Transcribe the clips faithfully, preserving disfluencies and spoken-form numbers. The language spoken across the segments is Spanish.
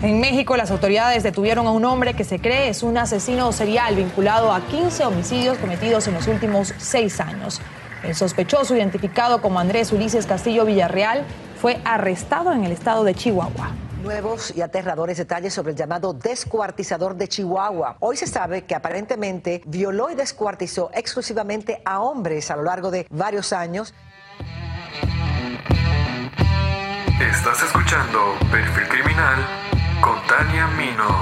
En México, las autoridades detuvieron a un hombre que se cree es un asesino serial vinculado a quince homicidios cometidos en los últimos seis años. El sospechoso, identificado como Andrés Ulises Castillo Villarreal, fue arrestado en el estado de Chihuahua. Nuevos y aterradores detalles sobre el llamado descuartizador de Chihuahua. Hoy se sabe que aparentemente violó y descuartizó exclusivamente a hombres a lo largo de varios años. Estás escuchando Perfil Criminal con Tania Mino.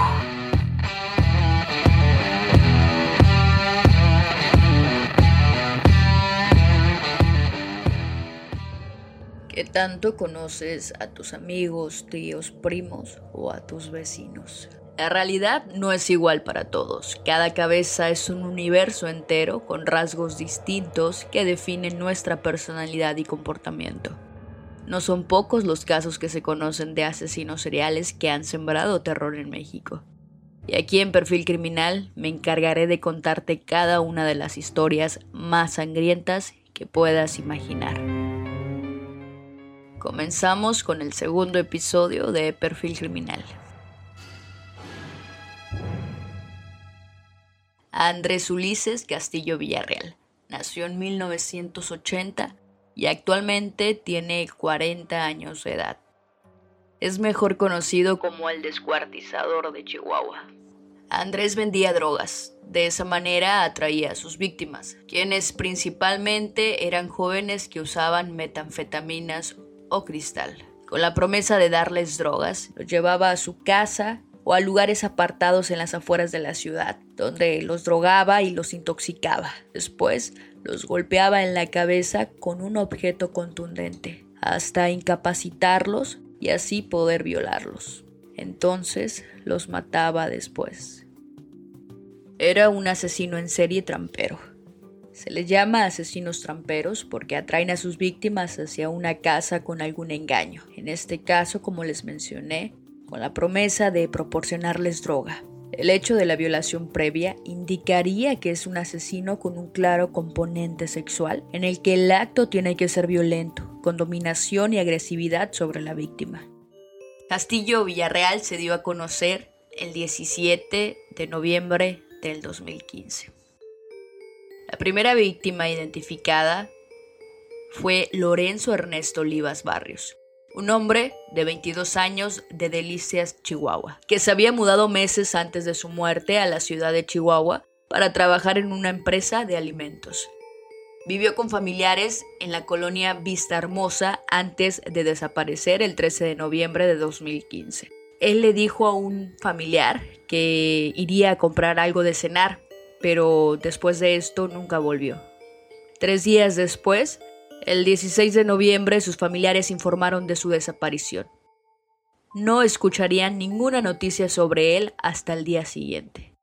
¿Qué tanto conoces a tus amigos, tíos, primos o a tus vecinos? La realidad no es igual para todos. Cada cabeza es un universo entero con rasgos distintos que definen nuestra personalidad y comportamiento. No son pocos los casos que se conocen de asesinos seriales que han sembrado terror en México. Y aquí en Perfil Criminal me encargaré de contarte cada una de las historias más sangrientas que puedas imaginar. Comenzamos con el segundo episodio de Perfil Criminal. Andrés Ulises Castillo Villarreal nació en mil novecientos ochenta y actualmente tiene cuarenta años de edad. Es mejor conocido como el descuartizador de Chihuahua. Andrés vendía drogas. De esa manera atraía a sus víctimas, quienes principalmente eran jóvenes que usaban metanfetaminas o cristal. Con la promesa de darles drogas, los llevaba a su casa o a lugares apartados en las afueras de la ciudad, donde los drogaba y los intoxicaba. Después, los golpeaba en la cabeza con un objeto contundente, hasta incapacitarlos y así poder violarlos. Entonces, los mataba después. Era un asesino en serie trampero. Se les llama asesinos tramperos porque atraen a sus víctimas hacia una casa con algún engaño. En este caso, como les mencioné, con la promesa de proporcionarles droga. El hecho de la violación previa indicaría que es un asesino con un claro componente sexual, en el que el acto tiene que ser violento, con dominación y agresividad sobre la víctima. Castillo Villarreal se dio a conocer el diecisiete de noviembre del dos mil quince. La primera víctima identificada fue Lorenzo Ernesto Olivas Barrios, un hombre de veintidós años de Delicias, Chihuahua, que se había mudado meses antes de su muerte a la ciudad de Chihuahua para trabajar en una empresa de alimentos. Vivió con familiares en la colonia Vista Hermosa antes de desaparecer el trece de noviembre de dos mil quince. Él le dijo a un familiar que iría a comprar algo de cenar, pero después de esto nunca volvió. Tres días después, el dieciséis de noviembre, sus familiares informaron de su desaparición. No escucharían ninguna noticia sobre él hasta el día siguiente.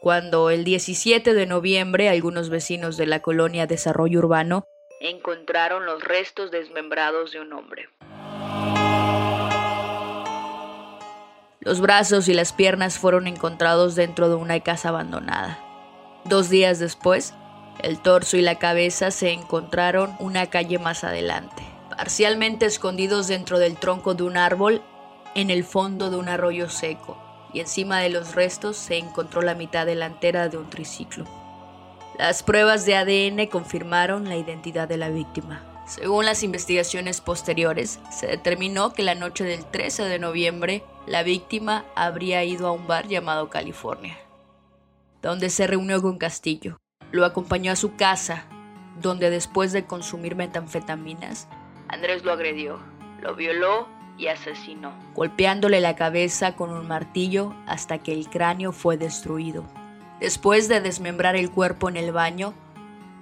Cuando el diecisiete de noviembre, algunos vecinos de la colonia Desarrollo Urbano encontraron los restos desmembrados de un hombre. Los brazos y las piernas fueron encontrados dentro de una casa abandonada. Dos días después, el torso y la cabeza se encontraron una calle más adelante, parcialmente escondidos dentro del tronco de un árbol en el fondo de un arroyo seco, y encima de los restos se encontró la mitad delantera de un triciclo. Las pruebas de A D N confirmaron la identidad de la víctima. Según las investigaciones posteriores, se determinó que la noche del trece de noviembre, la víctima habría ido a un bar llamado California, donde se reunió con Castillo. Lo acompañó a su casa, donde después de consumir metanfetaminas, Andrés lo agredió, lo violó y asesinó, golpeándole la cabeza con un martillo hasta que el cráneo fue destruido. Después de desmembrar el cuerpo en el baño,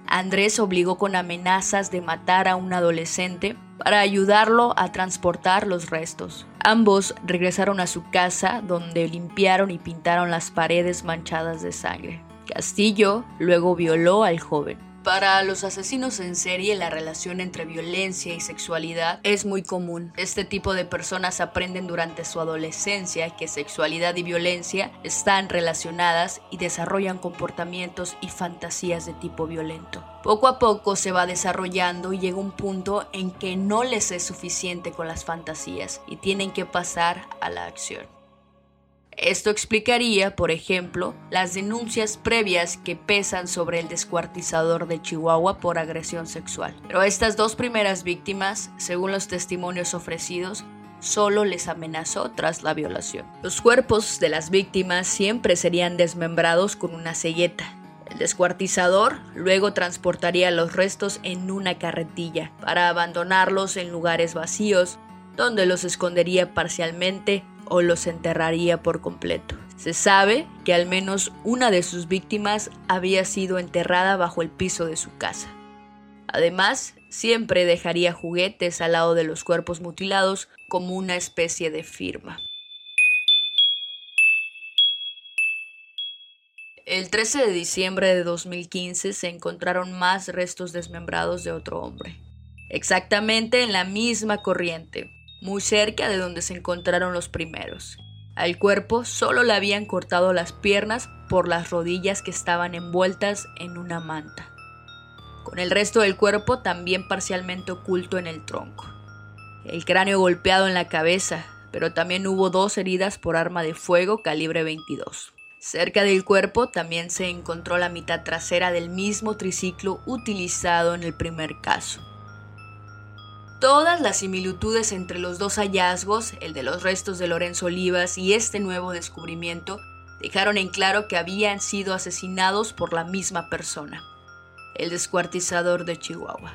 Andrés obligó con amenazas de matar a un adolescente para ayudarlo a transportar los restos. Ambos regresaron a su casa, donde limpiaron y pintaron las paredes manchadas de sangre. Castillo luego violó al joven, Para los asesinos en serie, la relación entre violencia y sexualidad es muy común. Este tipo de personas aprenden durante su adolescencia que sexualidad y violencia están relacionadas y desarrollan comportamientos y fantasías de tipo violento. Poco a poco se va desarrollando y llega un punto en que no les es suficiente con las fantasías y tienen que pasar a la acción. Esto explicaría, por ejemplo, las denuncias previas que pesan sobre el descuartizador de Chihuahua por agresión sexual. Pero estas dos primeras víctimas, según los testimonios ofrecidos, solo les amenazó tras la violación. Los cuerpos de las víctimas siempre serían desmembrados con una selleta. El descuartizador luego transportaría los restos en una carretilla para abandonarlos en lugares vacíos, donde los escondería parcialmente o los enterraría por completo. Se sabe que al menos una de sus víctimas había sido enterrada bajo el piso de su casa. Además, siempre dejaría juguetes al lado de los cuerpos mutilados como una especie de firma. El trece de diciembre de dos mil quince se encontraron más restos desmembrados de otro hombre, exactamente en la misma corriente, muy cerca de donde se encontraron los primeros. Al cuerpo solo le habían cortado las piernas por las rodillas que estaban envueltas en una manta, con el resto del cuerpo también parcialmente oculto en el tronco. El cráneo golpeado en la cabeza, pero también hubo dos heridas por arma de fuego calibre veintidós. Cerca del cuerpo también se encontró la mitad trasera del mismo triciclo utilizado en el primer caso. Todas las similitudes entre los dos hallazgos, el de los restos de Lorenzo Olivas y este nuevo descubrimiento, dejaron en claro que habían sido asesinados por la misma persona, el descuartizador de Chihuahua.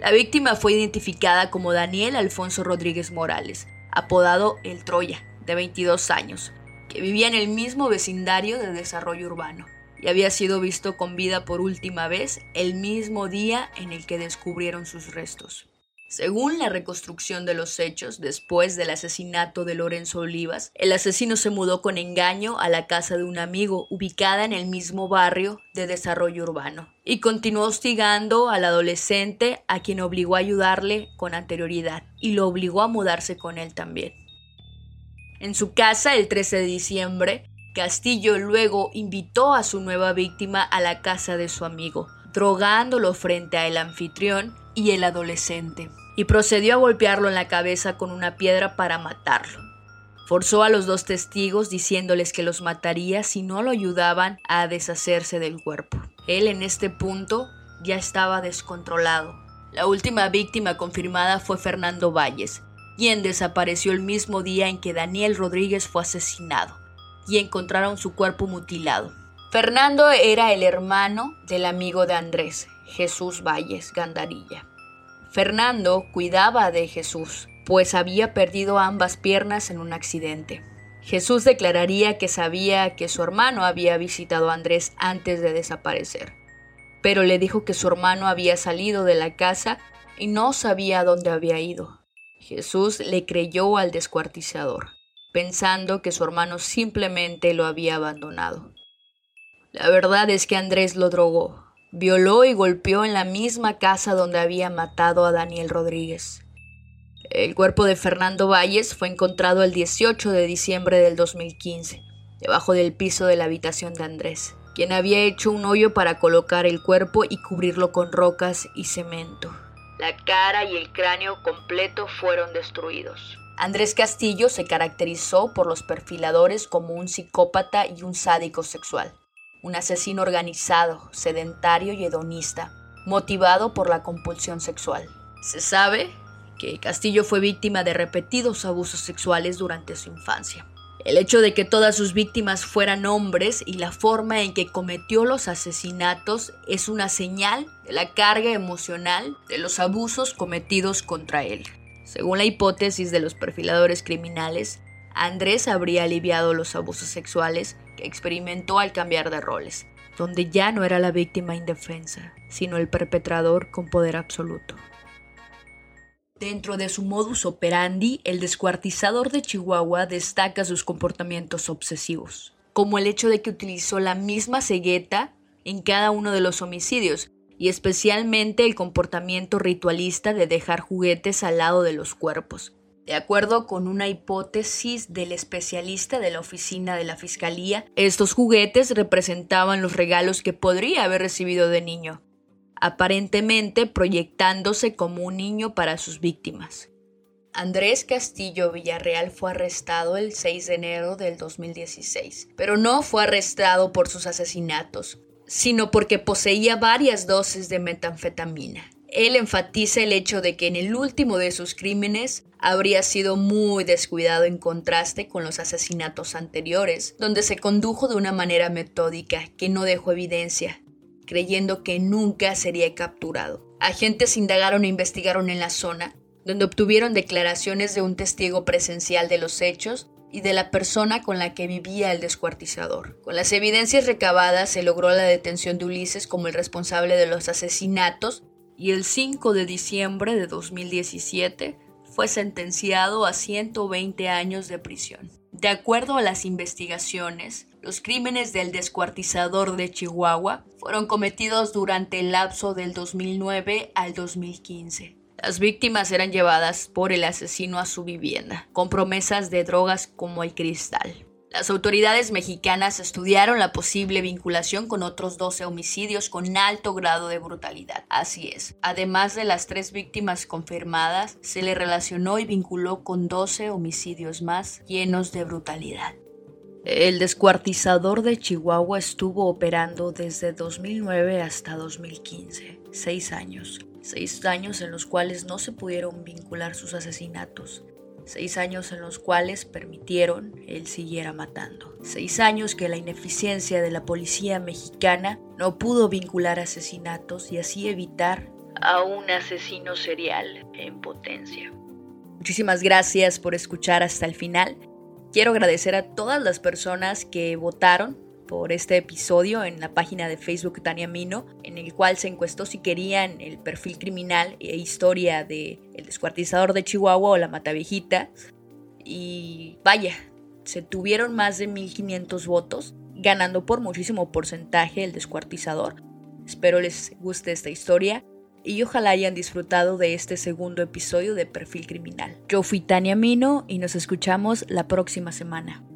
La víctima fue identificada como Daniel Alfonso Rodríguez Morales, apodado El Troya, de veintidós años, que vivía en el mismo vecindario de desarrollo urbano y había sido visto con vida por última vez el mismo día en el que descubrieron sus restos. Según la reconstrucción de los hechos, después del asesinato de Lorenzo Olivas, el asesino se mudó con engaño a la casa de un amigo ubicada en el mismo barrio de desarrollo urbano y continuó hostigando al adolescente, a quien obligó a ayudarle con anterioridad y lo obligó a mudarse con él también. En su casa, el trece de diciembre, Castillo luego invitó a su nueva víctima a la casa de su amigo, drogándolo frente al anfitrión y el adolescente, y procedió a golpearlo en la cabeza con una piedra para matarlo. Forzó a los dos testigos diciéndoles que los mataría si no lo ayudaban a deshacerse del cuerpo. Él en este punto ya estaba descontrolado. La última víctima confirmada fue Fernando Valles, quien desapareció el mismo día en que Daniel Rodríguez fue asesinado y encontraron su cuerpo mutilado. Fernando era el hermano del amigo de Andrés, Jesús Valles Gandarilla. Fernando cuidaba de Jesús, pues había perdido ambas piernas en un accidente. Jesús declararía que sabía que su hermano había visitado a Andrés antes de desaparecer, pero le dijo que su hermano había salido de la casa y no sabía dónde había ido. Jesús le creyó al descuartizador, pensando que su hermano simplemente lo había abandonado. La verdad es que Andrés lo drogó, violó y golpeó en la misma casa donde había matado a Daniel Rodríguez. El cuerpo de Fernando Valles fue encontrado el dieciocho de diciembre del dos mil quince, debajo del piso de la habitación de Andrés, quien había hecho un hoyo para colocar el cuerpo y cubrirlo con rocas y cemento. La cara y el cráneo completo fueron destruidos. Andrés Castillo se caracterizó por los perfiladores como un psicópata y un sádico sexual. Un asesino organizado, sedentario y hedonista, motivado por la compulsión sexual. Se sabe que Castillo fue víctima de repetidos abusos sexuales durante su infancia. El hecho de que todas sus víctimas fueran hombres y la forma en que cometió los asesinatos es una señal de la carga emocional de los abusos cometidos contra él. Según la hipótesis de los perfiladores criminales, Andrés habría aliviado los abusos sexuales que experimentó al cambiar de roles, donde ya no era la víctima indefensa, sino el perpetrador con poder absoluto. Dentro de su modus operandi, el descuartizador de Chihuahua destaca sus comportamientos obsesivos, como el hecho de que utilizó la misma cegueta en cada uno de los homicidios y especialmente el comportamiento ritualista de dejar juguetes al lado de los cuerpos. De acuerdo con una hipótesis del especialista de la oficina de la Fiscalía, estos juguetes representaban los regalos que podría haber recibido de niño, aparentemente proyectándose como un niño para sus víctimas. Andrés Castillo Villarreal fue arrestado el seis de enero del dos mil dieciséis, pero no fue arrestado por sus asesinatos, sino porque poseía varias dosis de metanfetamina. Él enfatiza el hecho de que en el último de sus crímenes habría sido muy descuidado en contraste con los asesinatos anteriores, donde se condujo de una manera metódica que no dejó evidencia, creyendo que nunca sería capturado. Agentes indagaron e investigaron en la zona, donde obtuvieron declaraciones de un testigo presencial de los hechos y de la persona con la que vivía el descuartizador. Con las evidencias recabadas se logró la detención de Ulises como el responsable de los asesinatos y el cinco de diciembre de dos mil diecisiete fue sentenciado a ciento veinte años de prisión. De acuerdo a las investigaciones, los crímenes del descuartizador de Chihuahua fueron cometidos durante el lapso del dos mil nueve al dos mil quince. Las víctimas eran llevadas por el asesino a su vivienda, con promesas de drogas como el cristal. Las autoridades mexicanas estudiaron la posible vinculación con otros doce homicidios con alto grado de brutalidad. Así es, además de las tres víctimas confirmadas, se le relacionó y vinculó con doce homicidios más llenos de brutalidad. El descuartizador de Chihuahua estuvo operando desde dos mil nueve hasta dos mil quince, seis años. Seis años en los cuales no se pudieron vincular sus asesinatos. Seis años en los cuales permitieron él siguiera matando. Seis años que la ineficiencia de la policía mexicana no pudo vincular asesinatos y así evitar a un asesino serial en potencia. Muchísimas gracias por escuchar hasta el final. Quiero agradecer a todas las personas que votaron por este episodio en la página de Facebook Tania Mino, en el cual se encuestó si querían el perfil criminal e historia de el descuartizador de Chihuahua o la Mataviejita. Y vaya, se tuvieron más de mil quinientos votos, ganando por muchísimo porcentaje el descuartizador. Espero les guste esta historia y ojalá hayan disfrutado de este segundo episodio de Perfil Criminal. Yo fui Tania Mino y nos escuchamos la próxima semana.